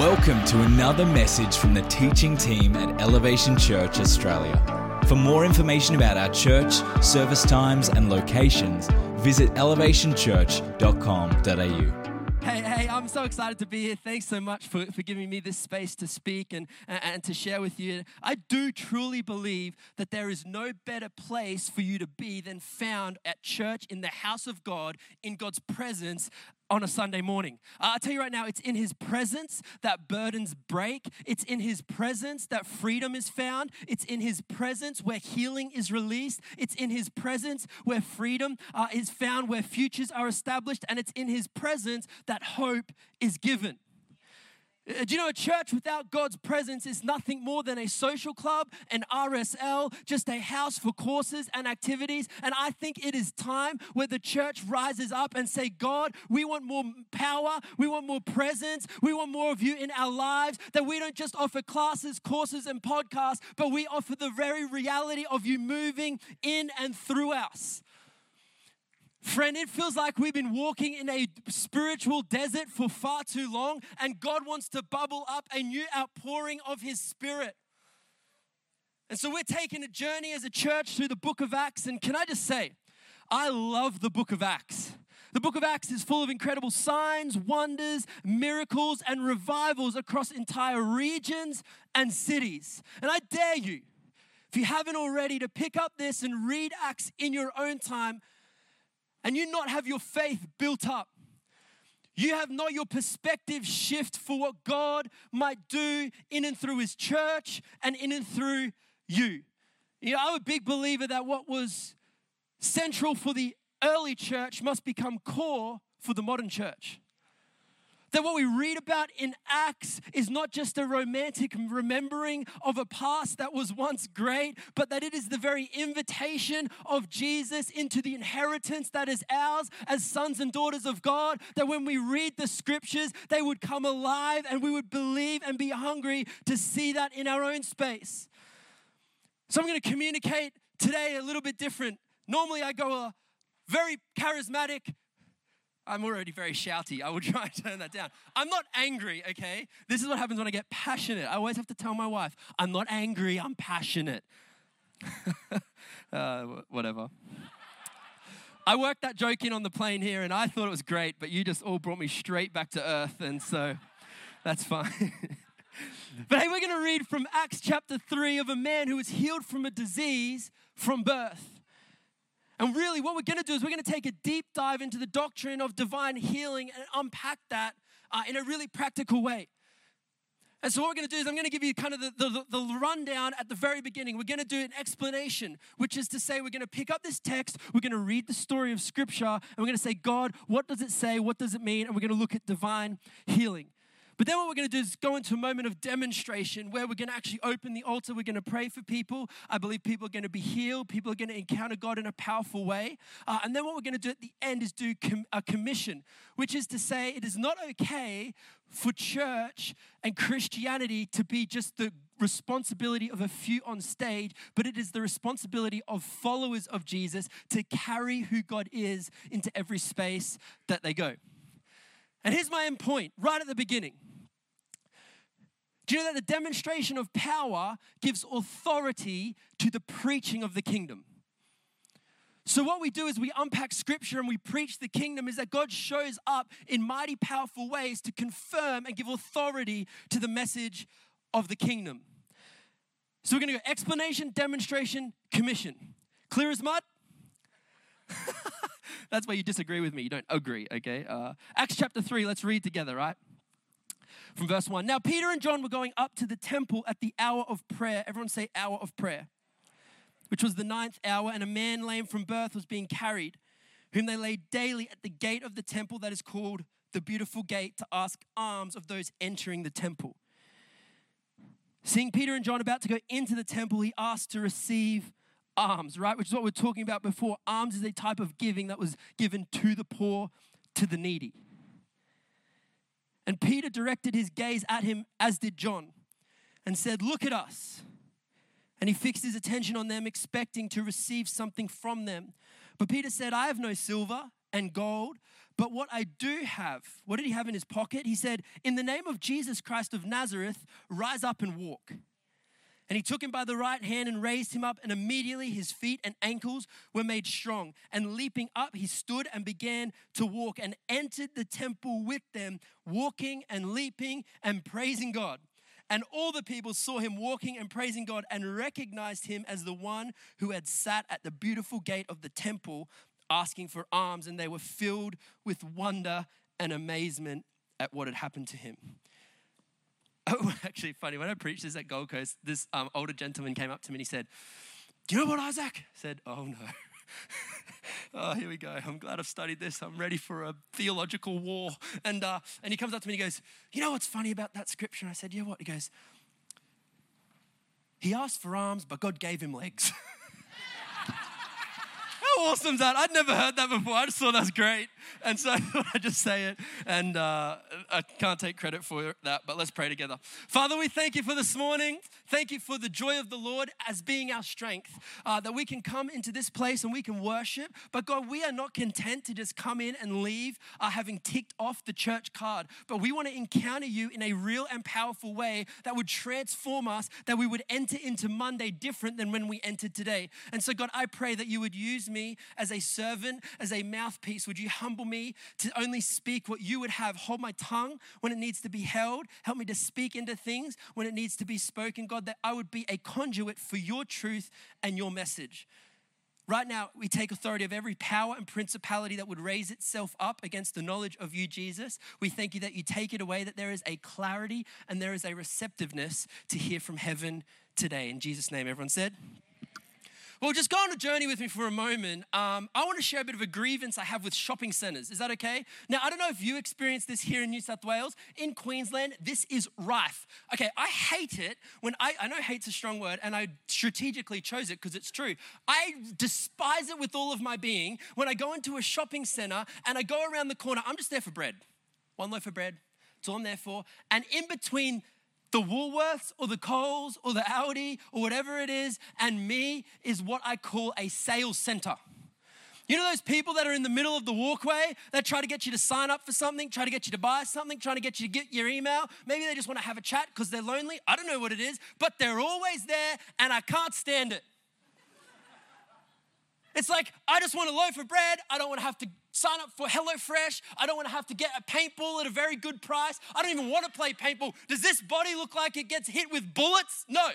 Welcome to another message from the teaching team at Elevation Church Australia. For more information about our church, service times and locations, visit elevationchurch.com.au. Hey, I'm so excited to be here. Thanks so much for giving me this space to speak and to share with you. I do truly believe that there is no better place for you to be than found at church, in the house of God, in God's presence, on a Sunday morning. I'll tell you right now, it's in His presence that burdens break. It's in His presence that freedom is found. It's in His presence where healing is released. It's in His presence where freedom is found, where futures are established. And it's in His presence that hope is given. Do you know a church without God's presence is nothing more than a social club, an RSL, just a house for courses and activities? And I think it is time where the church rises up and say, God, we want more power, we want more presence, we want more of you in our lives, that we don't just offer classes, courses, and podcasts, but we offer the very reality of you moving in and through us. Friend, it feels like we've been walking in a spiritual desert for far too long, and God wants to bubble up a new outpouring of His Spirit. And so we're taking a journey as a church through the book of Acts, and can I just say, I love the book of Acts. The book of Acts is full of incredible signs, wonders, miracles, and revivals across entire regions and cities. And I dare you, if you haven't already, to pick up this and read Acts in your own time, and you not have your faith built up. You have not your perspective shift for what God might do in and through His church and in and through you. You know, I'm a big believer that what was central for the early church must become core for the modern church. That what we read about in Acts is not just a romantic remembering of a past that was once great, but that it is the very invitation of Jesus into the inheritance that is ours as sons and daughters of God, that when we read the scriptures, they would come alive and we would believe and be hungry to see that in our own space. So I'm going to communicate today a little bit different. Normally I go a very charismatic, I'm already very shouty. I will try and turn that down. I'm not angry, okay? This is what happens when I get passionate. I always have to tell my wife, I'm not angry, I'm passionate. Whatever. I worked that joke in on the plane here and I thought it was great, but you just all brought me straight back to earth, and so that's fine. But hey, we're going to read from Acts chapter 3 of a man who was healed from a disease from birth. And really what we're going to do is we're going to take a deep dive into the doctrine of divine healing and unpack that in a really practical way. And so what we're going to do is I'm going to give you kind of the rundown at the very beginning. We're going to do an explanation, which is to say we're going to pick up this text, we're going to read the story of Scripture, and we're going to say, God, what does it say? What does it mean? And we're going to look at divine healing. But then what we're going to do is go into a moment of demonstration where we're going to actually open the altar. We're going to pray for people. I believe people are going to be healed. People are going to encounter God in a powerful way. And then what we're going to do at the end is do a commission, which is to say it is not okay for church and Christianity to be just the responsibility of a few on stage, but it is the responsibility of followers of Jesus to carry who God is into every space that they go. And here's my end point right at the beginning. Do you know that the demonstration of power gives authority to the preaching of the kingdom? So what we do is we unpack Scripture and we preach the kingdom is that God shows up in mighty, powerful ways to confirm and give authority to the message of the kingdom. So we're going to go explanation, demonstration, commission. Clear as mud? That's why you disagree with me. You don't agree, okay? Acts chapter 3, let's read together, right? From verse 1. Now, Peter and John were going up to the temple at the hour of prayer. Everyone say hour of prayer. Which was the 9th hour, and a man lame from birth was being carried, whom they laid daily at the gate of the temple that is called the Beautiful Gate, to ask alms of those entering the temple. Seeing Peter and John about to go into the temple, he asked to receive alms, right? Which is what we were talking about before. Alms is a type of giving that was given to the poor, to the needy. And Peter directed his gaze at him, as did John, and said, "Look at us." And he fixed his attention on them, expecting to receive something from them. But Peter said, "I have no silver and gold, But what I do have, what did he have in his pocket? He said, in the name of Jesus Christ of Nazareth, rise up and walk. And he took him by the right hand and raised him up, and immediately his feet and ankles were made strong. And leaping up, he stood and began to walk and entered the temple with them, walking and leaping and praising God. And all the people saw him walking and praising God and recognized him as the one who had sat at the beautiful gate of the temple asking for alms, and they were filled with wonder and amazement at what had happened to him. Oh, actually funny, when I preached this at Gold Coast, this older gentleman came up to me and he said, "Do you know what, Isaac?" I said, "Oh no." Oh, here we go. I'm glad I've studied this. I'm ready for a theological war. And he comes up to me and he goes, "You know what's funny about that scripture?" And I said, "Yeah, what?" He goes, "He asked for arms, but God gave him legs." How awesome is that? I'd never heard that before. I just thought that's great. And so I thought I'd just say it. And I can't take credit for that, but let's pray together. Father, we thank you for this morning. Thank you for the joy of the Lord as being our strength, that we can come into this place and we can worship. But God, we are not content to just come in and leave having ticked off the church card. But we want to encounter you in a real and powerful way that would transform us, that we would enter into Monday different than when we entered today. And so God, I pray that you would use me as a servant, as a mouthpiece. Would you humble me to only speak what you would have? Hold my tongue when it needs to be held. Help me to speak into things when it needs to be spoken, God, that I would be a conduit for your truth and your message. Right now, we take authority of every power and principality that would raise itself up against the knowledge of you, Jesus. We thank you that you take it away, that there is a clarity and there is a receptiveness to hear from heaven today. In Jesus' name, everyone said. Well, just go on a journey with me for a moment. I want to share a bit of a grievance I have with shopping centres. Is that okay? Now, I don't know if you experience this here in New South Wales. In Queensland, this is rife. Okay, I hate it when I know hate's a strong word, and I strategically chose it because it's true. I despise it with all of my being when I go into a shopping centre and I go around the corner. I'm just there for bread. One loaf of bread. That's all I'm there for. And in between the Woolworths or the Coles or the Aldi or whatever it is, and me is what I call a sales center. You know those people that are in the middle of the walkway that try to get you to sign up for something, try to get you to buy something, trying to get you to get your email? Maybe they just want to have a chat because they're lonely. I don't know what it is, but they're always there and I can't stand it. It's like, I just want a loaf of bread. I don't want to have to sign up for HelloFresh. I don't want to have to get a paintball at a very good price. I don't even want to play paintball. Does this body look like it gets hit with bullets? No.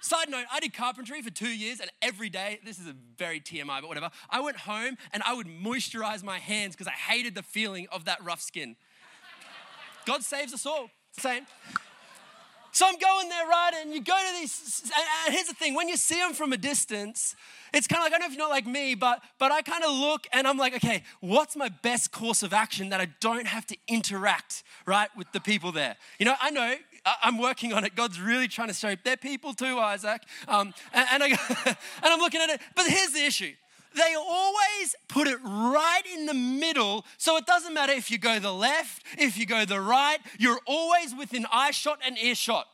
Side note, I did carpentry for 2 years, and every day, this is a very TMI, but whatever, I went home and I would moisturize my hands because I hated the feeling of that rough skin. God saves us all. Same. So I'm going there, right? And you go to these, and here's the thing, when you see them from a distance, it's kind of like, I don't know if you're not like me, but I kind of look and I'm like, okay, what's my best course of action that I don't have to interact, right, with the people there? You know, I'm working on it. God's really trying to shape their people too, Isaac. And I'm looking at it, but here's the issue. They always put it right in the middle, so it doesn't matter if you go the left, if you go the right, you're always within eye shot and earshot.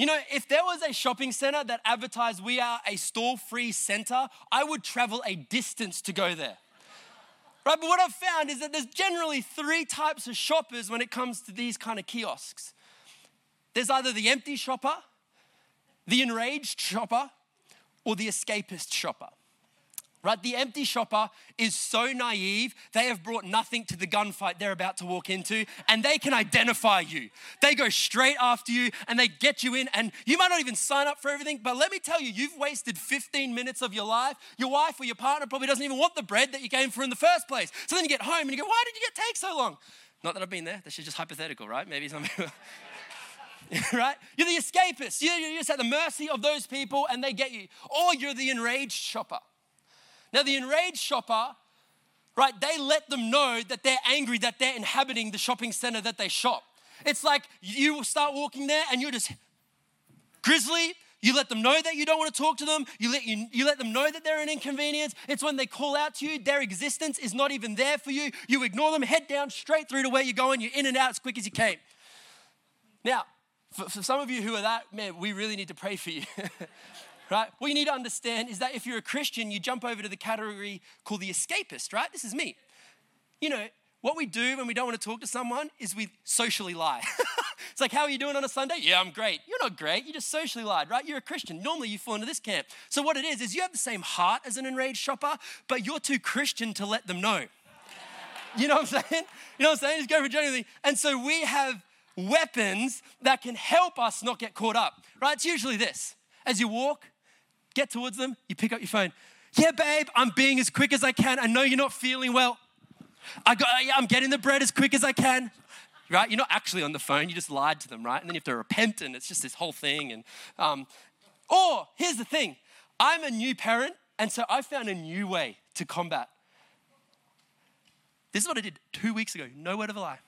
You know, if there was a shopping center that advertised we are a store-free center, I would travel a distance to go there. Right, but what I've found is that there's generally three types of shoppers when it comes to these kind of kiosks. There's either the empty shopper, the enraged shopper, or the escapist shopper. Right, the empty shopper is so naive, they have brought nothing to the gunfight they're about to walk into, and they can identify you. They go straight after you and they get you in, and you might not even sign up for everything, but let me tell you, you've wasted 15 minutes of your life. Your wife or your partner probably doesn't even want the bread that you came for in the first place. So then you get home and you go, why did you take so long? Not that I've been there, this is just hypothetical, right? Maybe some people... Right? You're the escapist. You're just at the mercy of those people and they get you. Or you're the enraged shopper. Now, the enraged shopper, right, they let them know that they're angry, that they're inhabiting the shopping center that they shop. It's like you will start walking there and you're just grizzly. You let them know that you don't want to talk to them. You let them know that they're an inconvenience. It's when they call out to you, their existence is not even there for you. You ignore them, head down straight through to where you're going. You're in and out as quick as you came. Now, for some of you who are that, man, we really need to pray for you. Right? What you need to understand is that if you're a Christian, you jump over to the category called the escapist, right? This is me. you know, what we do when we don't want to talk to someone is we socially lie. It's like, how are you doing on a Sunday? Yeah, I'm great. You're not great. You just socially lied, right? You're a Christian. Normally you fall into this camp. So what it is you have the same heart as an enraged shopper, but you're too Christian to let them know. You know what I'm saying? You know what I'm saying? Just go for genuinely. And so we have weapons that can help us not get caught up, right? It's usually this. As you walk, get towards them, you pick up your phone. Yeah, babe, I'm being as quick as I can. I know you're not feeling well. I'm getting the bread as quick as I can, right? You're not actually on the phone. You just lied to them, right? And then you have to repent, and it's just this whole thing. And or here's the thing. I'm a new parent, and so I found a new way to combat. This is what I did 2 weeks ago. No word of a lie.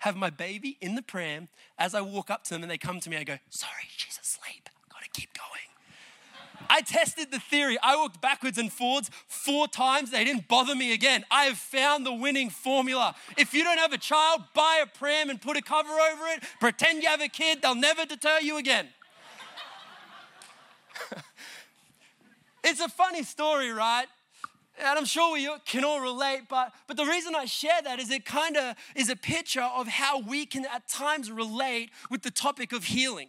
Have my baby in the pram. As I walk up to them and they come to me, I go, sorry, she's asleep. I've got to keep going. I tested the theory. I walked backwards and forwards 4 times. They didn't bother me again. I have found the winning formula. If you don't have a child, buy a pram and put a cover over it. Pretend you have a kid. They'll never deter you again. It's a funny story, right? And I'm sure we can all relate, but the reason I share that is it kind of is a picture of how we can at times relate with the topic of healing.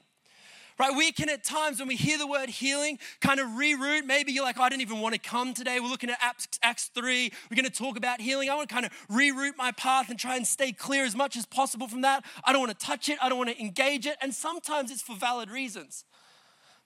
Right, we can at times when we hear the word healing kind of reroute. Maybe you're like, oh, I didn't even want to come today. We're looking at Acts 3. We're going to talk about healing. I want to kind of reroute my path and try and stay clear as much as possible from that. I don't want to touch it. I don't want to engage it. And sometimes it's for valid reasons.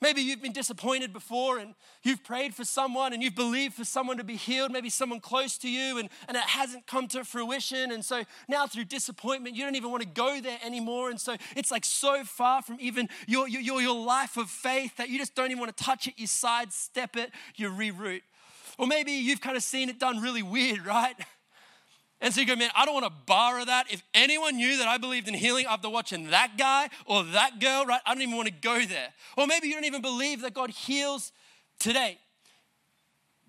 Maybe you've been disappointed before and you've prayed for someone and you've believed for someone to be healed, maybe someone close to you, and it hasn't come to fruition. And so now through disappointment, you don't even want to go there anymore. And so it's like so far from even your life of faith that you just don't even want to touch it. You sidestep it, you reroute. Or maybe you've kind of seen it done really weird, right? And so you go, man, I don't want to borrow that. If anyone knew that I believed in healing after watching that guy or that girl, right, I don't even want to go there. Or maybe you don't even believe that God heals today.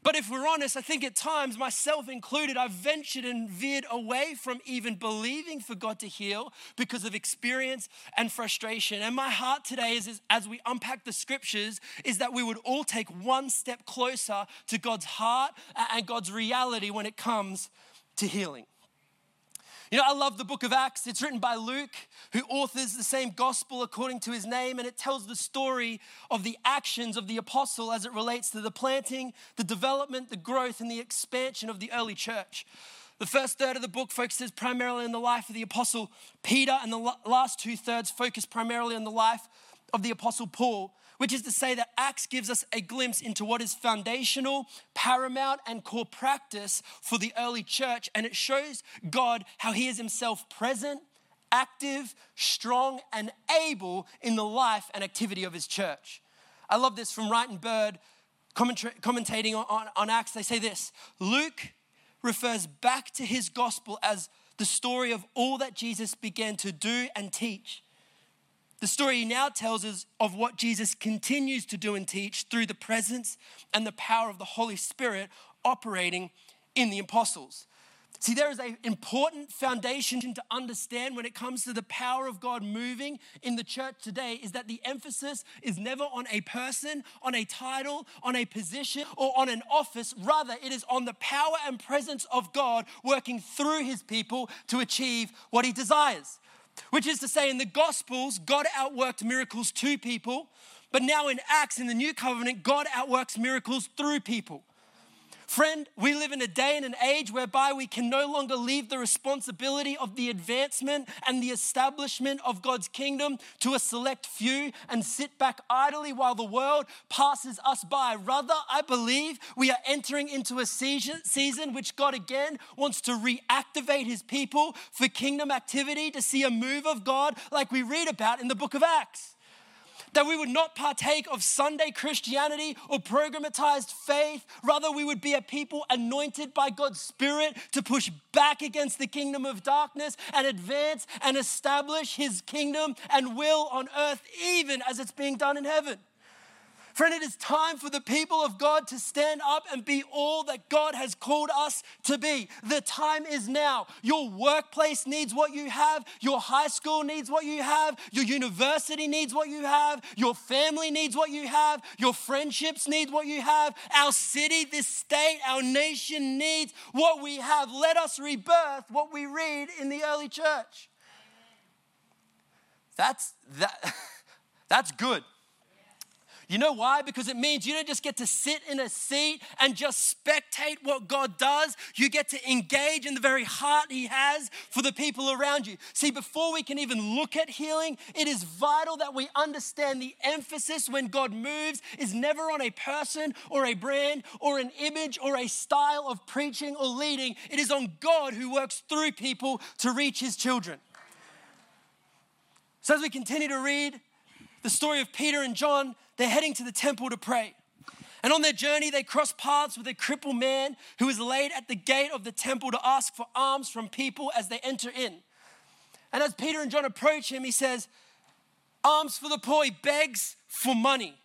But if we're honest, I think at times, myself included, I've ventured and veered away from even believing for God to heal because of experience and frustration. And my heart today is as we unpack the scriptures, is that we would all take one step closer to God's heart and God's reality when it comes to healing. You know, I love the book of Acts. It's written by Luke, who authors the same gospel according to his name, and it tells the story of the actions of the apostle as it relates to the planting, the development, the growth, and the expansion of the early church. The first third of the book focuses primarily on the life of the apostle Peter, and the last 2 thirds focus primarily on the life of the apostle Paul, which is to say that Acts gives us a glimpse into what is foundational, paramount, and core practice for the early church. And it shows God how he is himself present, active, strong, and able in the life and activity of his church. I love this from Wright and Bird commentating on Acts. They say this, Luke refers back to his gospel as the story of all that Jesus began to do and teach. The story he now tells us of what Jesus continues to do and teach through the presence and the power of the Holy Spirit operating in the apostles. See, there is an important foundation to understand when it comes to the power of God moving in the church today is that the emphasis is never on a person, on a title, on a position, or on an office. Rather, it is on the power and presence of God working through his people to achieve what he desires. Which is to say, in the Gospels, God outworked miracles to people, but now in Acts, in the New Covenant, God outworks miracles through people. Friend, we live in a day and an age whereby we can no longer leave the responsibility of the advancement and the establishment of God's kingdom to a select few and sit back idly while the world passes us by. Rather, I believe we are entering into a season which God again wants to reactivate his people for kingdom activity to see a move of God like we read about in the book of Acts. That we would not partake of Sunday Christianity or programmatized faith. Rather, we would be a people anointed by God's Spirit to push back against the kingdom of darkness and advance and establish his kingdom and will on earth, even as it's being done in heaven. Friend, it is time for the people of God to stand up and be all that God has called us to be. The time is now. Your workplace needs what you have. Your high school needs what you have. Your university needs what you have. Your family needs what you have. Your friendships need what you have. Our city, this state, our nation needs what we have. Let us rebirth what we read in the early church. That's good. You know why? Because it means you don't just get to sit in a seat and just spectate what God does. You get to engage in the very heart he has for the people around you. See, before we can even look at healing, it is vital that we understand the emphasis when God moves is never on a person or a brand or an image or a style of preaching or leading. It is on God who works through people to reach his children. So as we continue to read the story of Peter and John, they're heading to the temple to pray. And on their journey, they cross paths with a crippled man who is laid at the gate of the temple to ask for alms from people as they enter in. And as Peter and John approach him, he says, "Alms for the poor," he begs for money.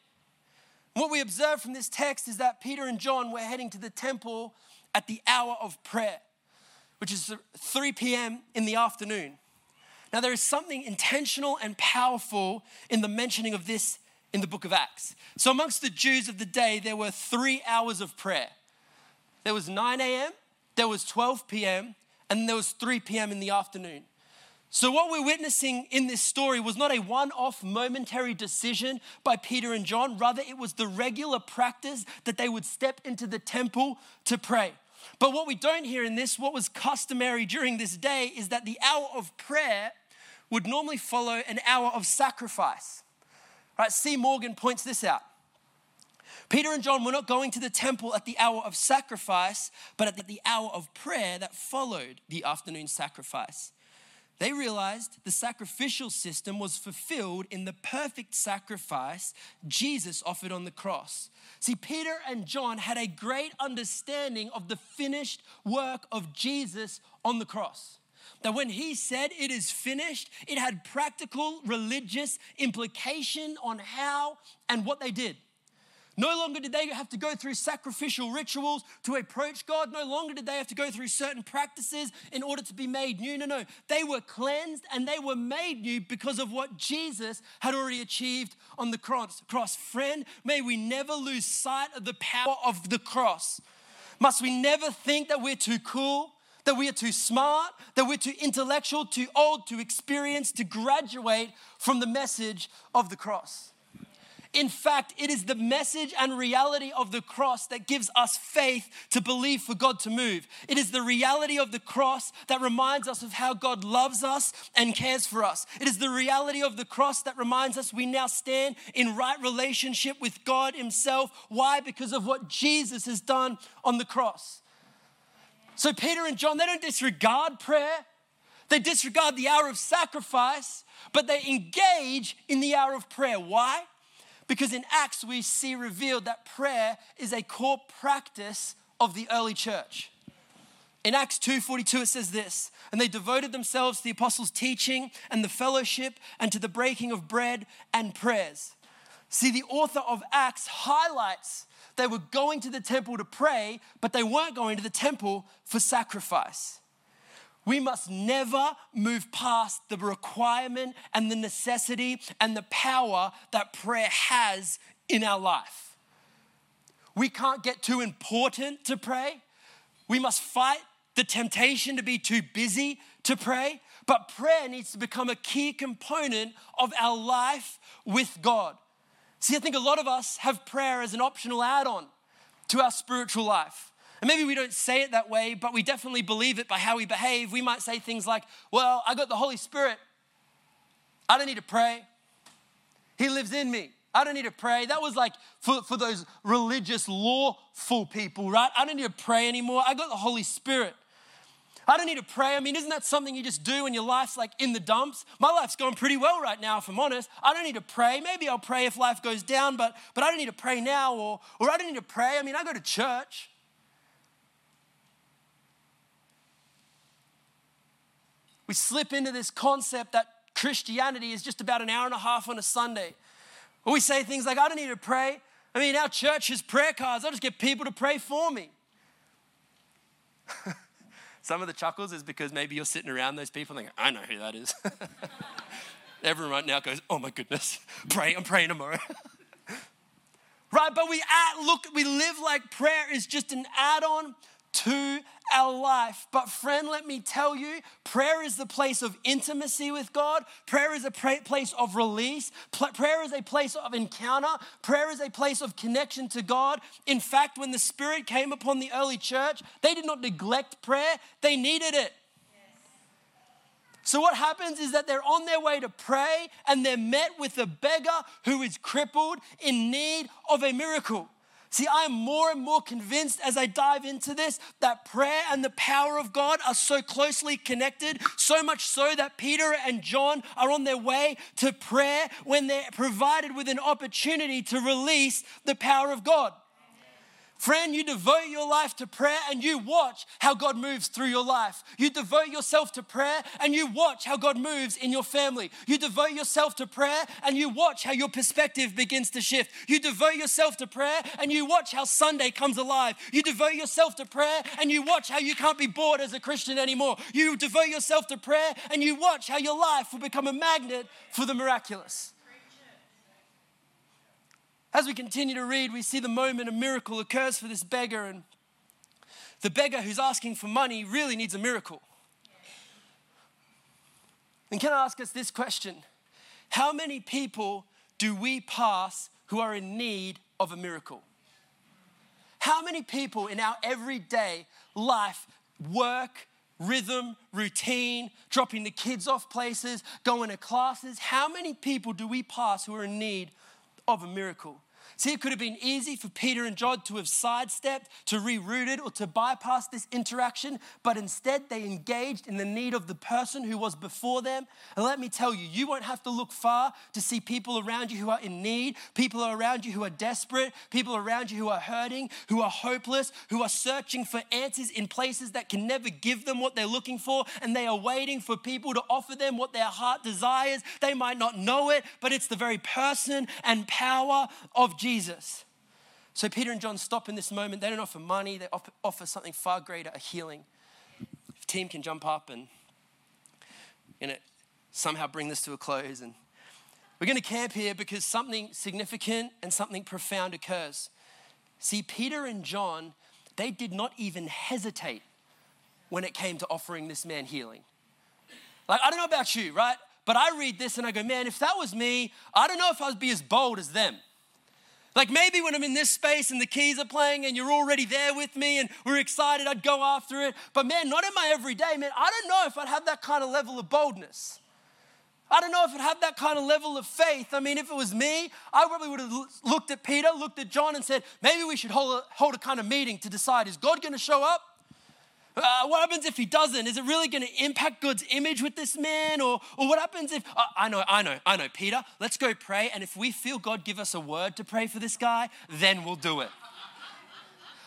And what we observe from this text is that Peter and John were heading to the temple at the hour of prayer, which is 3 p.m. in the afternoon. Now, there is something intentional and powerful in the mentioning of this in the book of Acts. So amongst the Jews of the day, there were 3 hours of prayer. There was 9 a.m., there was 12 p.m., and there was 3 p.m. in the afternoon. So what we're witnessing in this story was not a one-off momentary decision by Peter and John. Rather, it was the regular practice that they would step into the temple to pray. But what we don't hear in this, what was customary during this day, is that the hour of prayer would normally follow an hour of sacrifice. Right, C. Morgan points this out. Peter and John were not going to the temple at the hour of sacrifice, but at the hour of prayer that followed the afternoon sacrifice. They realized the sacrificial system was fulfilled in the perfect sacrifice Jesus offered on the cross. See, Peter and John had a great understanding of the finished work of Jesus on the cross. That when he said it is finished, it had practical religious implication on how and what they did. No longer did they have to go through sacrificial rituals to approach God. No longer did they have to go through certain practices in order to be made new. No. They were cleansed and they were made new because of what Jesus had already achieved on the cross. Friend, may we never lose sight of the power of the cross. Must we never think that we're too cool, that we are too smart, that we're too intellectual, too old, too experienced to graduate from the message of the cross. In fact, it is the message and reality of the cross that gives us faith to believe for God to move. It is the reality of the cross that reminds us of how God loves us and cares for us. It is the reality of the cross that reminds us we now stand in right relationship with God himself. Why? Because of what Jesus has done on the cross. So Peter and John, they don't disregard prayer. They disregard the hour of sacrifice, but they engage in the hour of prayer. Why? Because in Acts, we see revealed that prayer is a core practice of the early church. In Acts 2:42, it says this, "And they devoted themselves to the apostles' teaching and the fellowship and to the breaking of bread and prayers." See, the author of Acts highlights they were going to the temple to pray, but they weren't going to the temple for sacrifice. We must never move past the requirement and the necessity and the power that prayer has in our life. We can't get too important to pray. We must fight the temptation to be too busy to pray. But prayer needs to become a key component of our life with God. See, I think a lot of us have prayer as an optional add-on to our spiritual life. And maybe we don't say it that way, but we definitely believe it by how we behave. We might say things like, "Well, I got the Holy Spirit. I don't need to pray. He lives in me. I don't need to pray." That was like for those religious, lawful people, right? "I don't need to pray anymore. I got the Holy Spirit. I don't need to pray." I mean, isn't that something you just do when your life's like in the dumps? My life's going pretty well right now, if I'm honest. I don't need to pray. Maybe I'll pray if life goes down, but I don't need to pray now, or I don't need to pray. I mean, I go to church. We slip into this concept that Christianity is just about an hour and a half on a Sunday. Or we say things like, "I don't need to pray. I mean, our church has prayer cards. I'll just get people to pray for me. Some of the chuckles is because maybe you're sitting around those people and thinking, I know who that is. Everyone right now goes, oh my goodness, I'm praying tomorrow. Right, but we live like prayer is just an add-on to our life. But friend, let me tell you, prayer is the place of intimacy with God. Prayer is a place of release. Prayer is a place of encounter. Prayer is a place of connection to God. In fact, when the Spirit came upon the early church, they did not neglect prayer. They needed it. So what happens is that they're on their way to pray and they're met with a beggar who is crippled in need of a miracle. See, I am more and more convinced as I dive into this that prayer and the power of God are so closely connected, so much so that Peter and John are on their way to prayer when they're provided with an opportunity to release the power of God. Friend, you devote your life to prayer and you watch how God moves through your life. You devote yourself to prayer and you watch how God moves in your family. You devote yourself to prayer and you watch how your perspective begins to shift. You devote yourself to prayer and you watch how Sunday comes alive. You devote yourself to prayer and you watch how you can't be bored as a Christian anymore. You devote yourself to prayer and you watch how your life will become a magnet for the miraculous. As we continue to read, we see the moment a miracle occurs for this beggar, and the beggar who's asking for money really needs a miracle. And can I ask us this question? How many people do we pass who are in need of a miracle? How many people in our everyday life, work, rhythm, routine, dropping the kids off places, going to classes, how many people do we pass who are in need of a miracle? See, it could have been easy for Peter and John to have sidestepped, to reroute it, or to bypass this interaction, but instead they engaged in the need of the person who was before them. And let me tell you, you won't have to look far to see people around you who are in need, people around you who are desperate, people around you who are hurting, who are hopeless, who are searching for answers in places that can never give them what they're looking for, and they are waiting for people to offer them what their heart desires. They might not know it, but it's the very person and power of Jesus. So Peter and John stop in this moment. They don't offer money. They offer something far greater, a healing. If the team can jump up and somehow bring this to a close. And we're going to camp here because something significant and something profound occurs. See, Peter and John, they did not even hesitate when it came to offering this man healing. Like, I don't know about you, right? But I read this and I go, man, if that was me, I don't know if I'd be as bold as them. Like maybe when I'm in this space and the keys are playing and you're already there with me and we're excited, I'd go after it. But man, not in my everyday, man. I don't know if I'd have that kind of level of boldness. I don't know if I'd have that kind of level of faith. I mean, if it was me, I probably would have looked at Peter, looked at John and said, maybe we should hold a kind of meeting to decide, is God going to show up? What happens if he doesn't? Is it really going to impact God's image with this man? Or what happens if, I know, Peter, let's go pray. And if we feel God give us a word to pray for this guy, then we'll do it.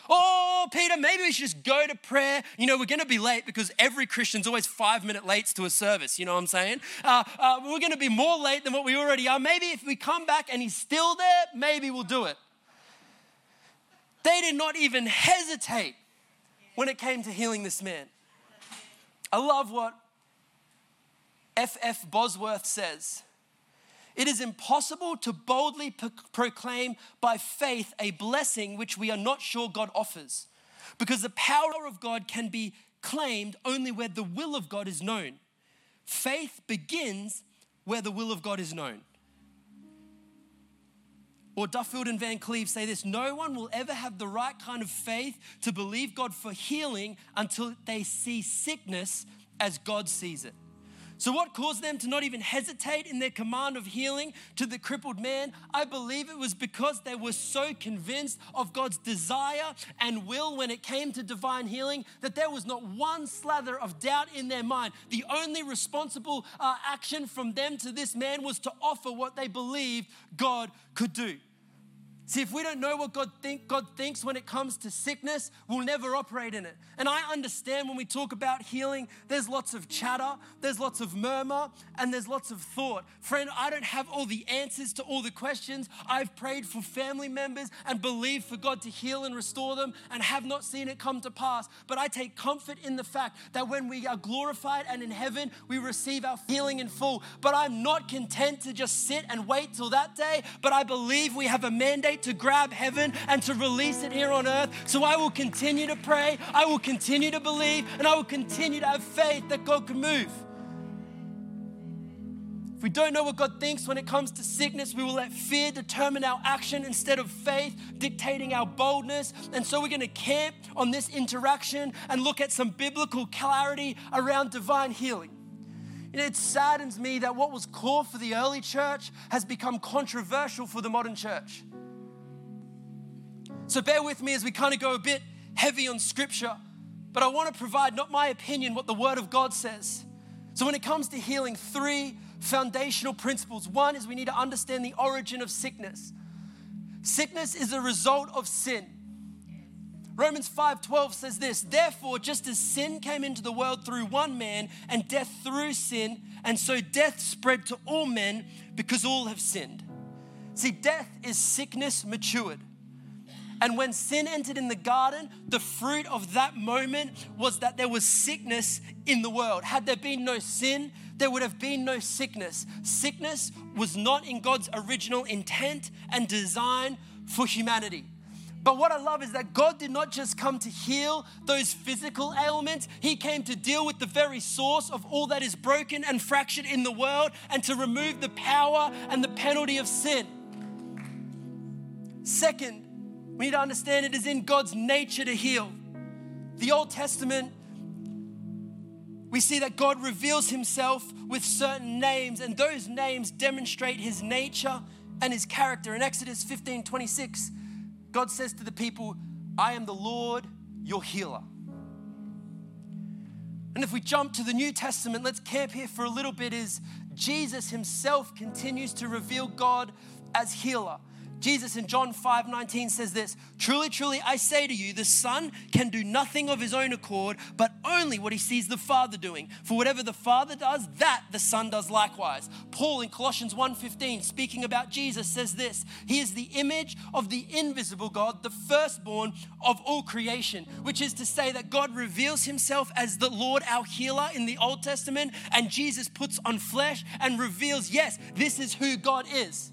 Oh, Peter, maybe we should just go to prayer. You know, we're going to be late because every Christian's always 5 minutes late to a service. You know what I'm saying? We're going to be more late than what we already are. Maybe if we come back and he's still there, maybe we'll do it. They did not even hesitate when it came to healing this man. I love what F. F. Bosworth says. It is impossible to boldly proclaim by faith a blessing which we are not sure God offers, because the power of God can be claimed only where the will of God is known. Faith begins where the will of God is known. Or Duffield and Van Cleef say this, no one will ever have the right kind of faith to believe God for healing until they see sickness as God sees it. So what caused them to not even hesitate in their command of healing to the crippled man? I believe it was because they were so convinced of God's desire and will when it came to divine healing that there was not one slather of doubt in their mind. The only responsible action from them to this man was to offer what they believed God could do. See, if we don't know what God thinks when it comes to sickness, we'll never operate in it. And I understand when we talk about healing, there's lots of chatter, there's lots of murmur, and there's lots of thought. Friend, I don't have all the answers to all the questions. I've prayed for family members and believed for God to heal and restore them and have not seen it come to pass. But I take comfort in the fact that when we are glorified and in heaven, we receive our healing in full. But I'm not content to just sit and wait till that day, but I believe we have a mandate to grab heaven and to release it here on earth. So I will continue to pray, I will continue to believe, and I will continue to have faith that God can move. If we don't know what God thinks when it comes to sickness, we will let fear determine our action instead of faith dictating our boldness. And so we're going to camp on this interaction and look at some biblical clarity around divine healing. It saddens me that what was core for the early church has become controversial for the modern church. So bear with me as we kind of go a bit heavy on scripture, but I want to provide not my opinion, what the word of God says. So when it comes to healing, three foundational principles. One is we need to understand the origin of sickness. Sickness is a result of sin. Romans 5:12 says this, therefore, just as sin came into the world through one man and death through sin, and so death spread to all men because all have sinned. See, death is sickness matured. And when sin entered in the garden, the fruit of that moment was that there was sickness in the world. Had there been no sin, there would have been no sickness. Sickness was not in God's original intent and design for humanity. But what I love is that God did not just come to heal those physical ailments. He came to deal with the very source of all that is broken and fractured in the world and to remove the power and the penalty of sin. Second, we need to understand it is in God's nature to heal. The Old Testament, we see that God reveals himself with certain names, and those names demonstrate his nature and his character. In Exodus 15:26, God says to the people, I am the Lord, your healer. And if we jump to the New Testament, let's camp here for a little bit, is Jesus himself continues to reveal God as healer. Jesus in John 5:19 says this, truly, truly, I say to you, the Son can do nothing of his own accord, but only what he sees the Father doing. For whatever the Father does, that the Son does likewise. Paul in Colossians 1:15, speaking about Jesus, says this, he is the image of the invisible God, the firstborn of all creation, which is to say that God reveals himself as the Lord, our healer in the Old Testament, and Jesus puts on flesh and reveals, yes, this is who God is.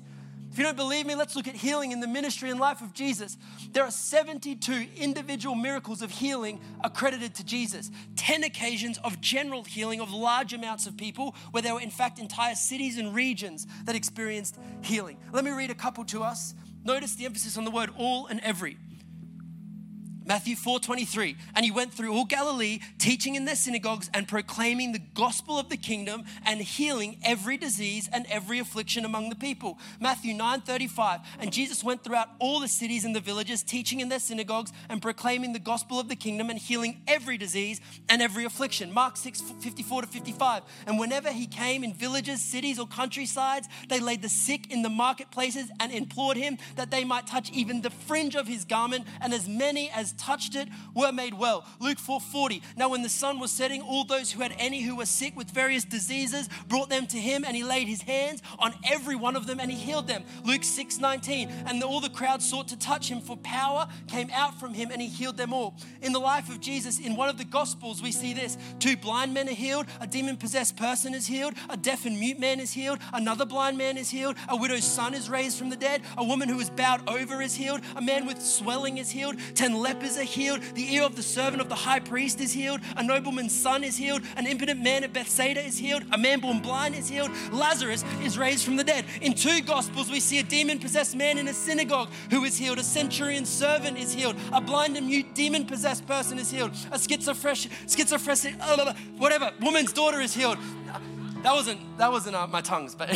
If you don't believe me, let's look at healing in the ministry and life of Jesus. There are 72 individual miracles of healing accredited to Jesus, 10 occasions of general healing of large amounts of people, where there were in fact entire cities and regions that experienced healing. Let me read a couple to us. Notice the emphasis on the word all and every. Matthew 4:23, and he went through all Galilee, teaching in their synagogues and proclaiming the gospel of the kingdom and healing every disease and every affliction among the people. Matthew 9:35, and Jesus went throughout all the cities and the villages, teaching in their synagogues and proclaiming the gospel of the kingdom and healing every disease and every affliction. Mark 6:54-55, and whenever he came in villages, cities or countrysides, they laid the sick in the marketplaces and implored him that they might touch even the fringe of his garment, and as many as touched it were made well. Luke 4:40. Now when the sun was setting, all those who had any who were sick with various diseases brought them to him, and he laid his hands on every one of them and he healed them. Luke 6:19. And all the crowd sought to touch him, for power came out from him and he healed them all. In the life of Jesus, in one of the gospels, we see this. Two blind men are healed, a demon-possessed person is healed, a deaf and mute man is healed, another blind man is healed, a widow's son is raised from the dead, a woman who is bowed over is healed, a man with swelling is healed, 10 lepers are healed, the ear of the servant of the high priest is healed, a nobleman's son is healed, an impotent man at Bethsaida is healed, a man born blind is healed, Lazarus is raised from the dead. In two gospels, we see a demon-possessed man in a synagogue who is healed, a centurion's servant is healed, a blind and mute demon-possessed person is healed, a schizophrenic woman's daughter is healed. That wasn't my tongues, but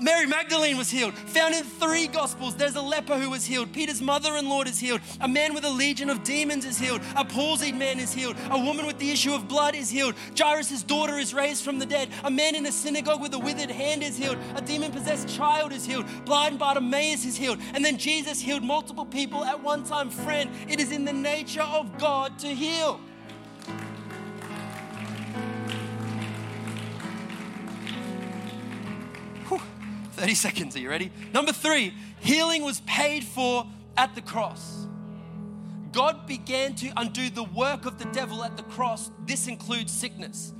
Mary Magdalene was healed. Found in 3 Gospels, there's a leper who was healed. Peter's mother-in-law is healed. A man with a legion of demons is healed. A palsied man is healed. A woman with the issue of blood is healed. Jairus' daughter is raised from the dead. A man in a synagogue with a withered hand is healed. A demon-possessed child is healed. Blind Bartimaeus is healed. And then Jesus healed multiple people at one time. Friend, it is in the nature of God to heal. Whew, 30 seconds, are you ready? Number 3, healing was paid for at the cross. God began to undo the work of the devil at the cross. This includes sickness.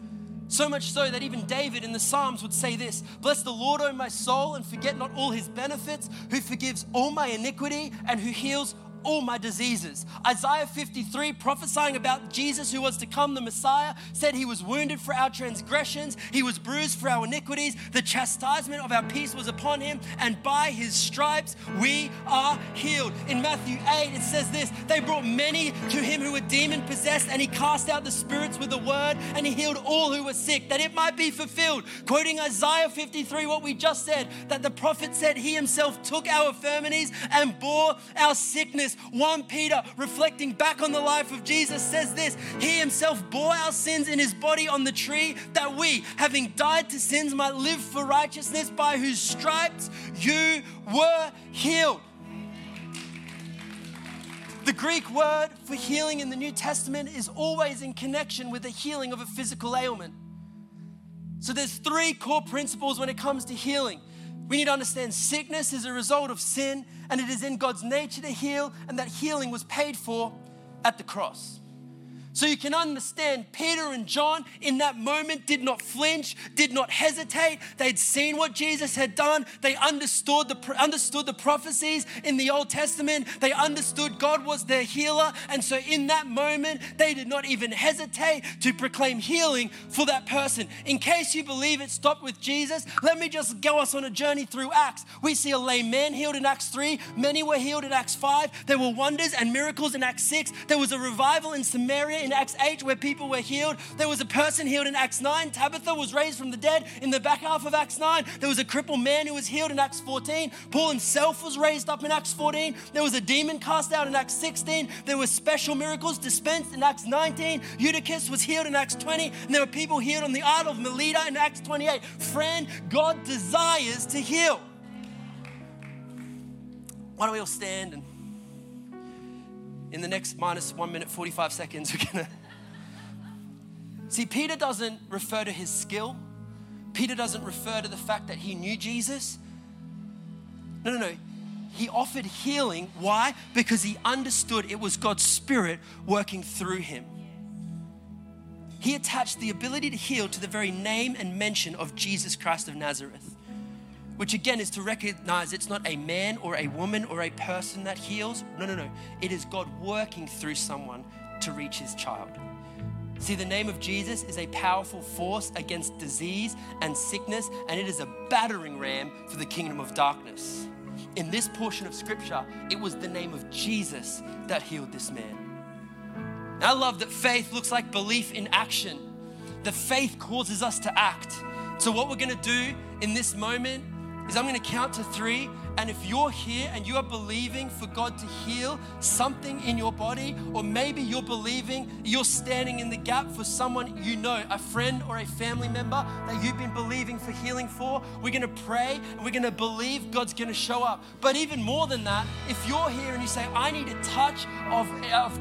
So much so that even David in the Psalms would say this, "Bless the Lord, O my soul, and forget not all his benefits, who forgives all my iniquity and who heals all my diseases." Isaiah 53, prophesying about Jesus who was to come, the Messiah, said he was wounded for our transgressions, he was bruised for our iniquities, the chastisement of our peace was upon him, and by his stripes we are healed. In Matthew 8, it says this, "They brought many to him who were demon-possessed, and he cast out the spirits with a word, and he healed all who were sick, that it might be fulfilled." Quoting Isaiah 53, what we just said, that the prophet said he himself took our infirmities and bore our sickness. 1 Peter, reflecting back on the life of Jesus, says this, "He himself bore our sins in his body on the tree, that we, having died to sins, might live for righteousness, by whose stripes you were healed." The Greek word for healing in the New Testament is always in connection with the healing of a physical ailment. So there's 3 core principles when it comes to healing. We need to understand sickness is a result of sin, and it is in God's nature to heal, and that healing was paid for at the cross. So you can understand Peter and John in that moment did not flinch, did not hesitate. They'd seen what Jesus had done. They understood the prophecies in the Old Testament. They understood God was their healer. And so in that moment, they did not even hesitate to proclaim healing for that person. In case you believe it stopped with Jesus, let me just go us on a journey through Acts. We see a lame man healed in Acts 3. Many were healed in Acts 5. There were wonders and miracles in Acts 6. There was a revival in Samaria in Acts 8 where people were healed. There was a person healed in Acts 9. Tabitha was raised from the dead in the back half of Acts 9. There was a crippled man who was healed in Acts 14. Paul himself was raised up in Acts 14. There was a demon cast out in Acts 16. There were special miracles dispensed in Acts 19. Eutychus was healed in Acts 20. And there were people healed on the isle of Melita in Acts 28. Friend, God desires to heal. Why don't we all stand, and in the next minus 1 minute, 45 seconds, we're gonna... See, Peter doesn't refer to his skill. Peter doesn't refer to the fact that he knew Jesus. No. He offered healing. Why? Because he understood it was God's Spirit working through him. He attached the ability to heal to the very name and mention of Jesus Christ of Nazareth, which again is to recognize it's not a man or a woman or a person that heals. No. It is God working through someone to reach his child. See, the name of Jesus is a powerful force against disease and sickness, and it is a battering ram for the kingdom of darkness. In this portion of scripture, it was the name of Jesus that healed this man. And I love that faith looks like belief in action. The faith causes us to act. So what we're gonna do in this moment is I'm going to count to 3, and if you're here and you are believing for God to heal something in your body, or maybe you're believing, you're standing in the gap for someone you know, a friend or a family member that you've been believing for healing for, we're going to pray and we're going to believe God's going to show up. But even more than that, if you're here and you say, I need a touch of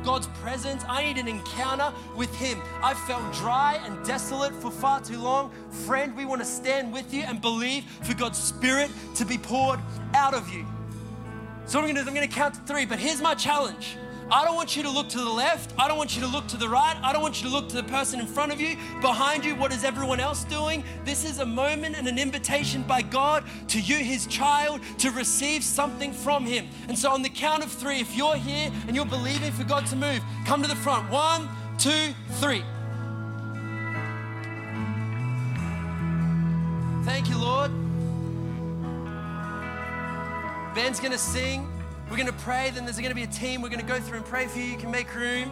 God's presence, I need an encounter with him, I felt dry and desolate for far too long, friend, we want to stand with you and believe for God's Spirit to be poured out of you. So what I'm gonna do is I'm gonna count to 3, but here's my challenge. I don't want you to look to the left. I don't want you to look to the right. I don't want you to look to the person in front of you, behind you. What is everyone else doing? This is a moment and an invitation by God to you, his child, to receive something from him. And so on the count of 3, if you're here and you're believing for God to move, come to the front. 1, 2, 3. Thank you, Lord. Ben's gonna sing, we're gonna pray, then there's gonna be a team, we're gonna go through and pray for you, you can make room.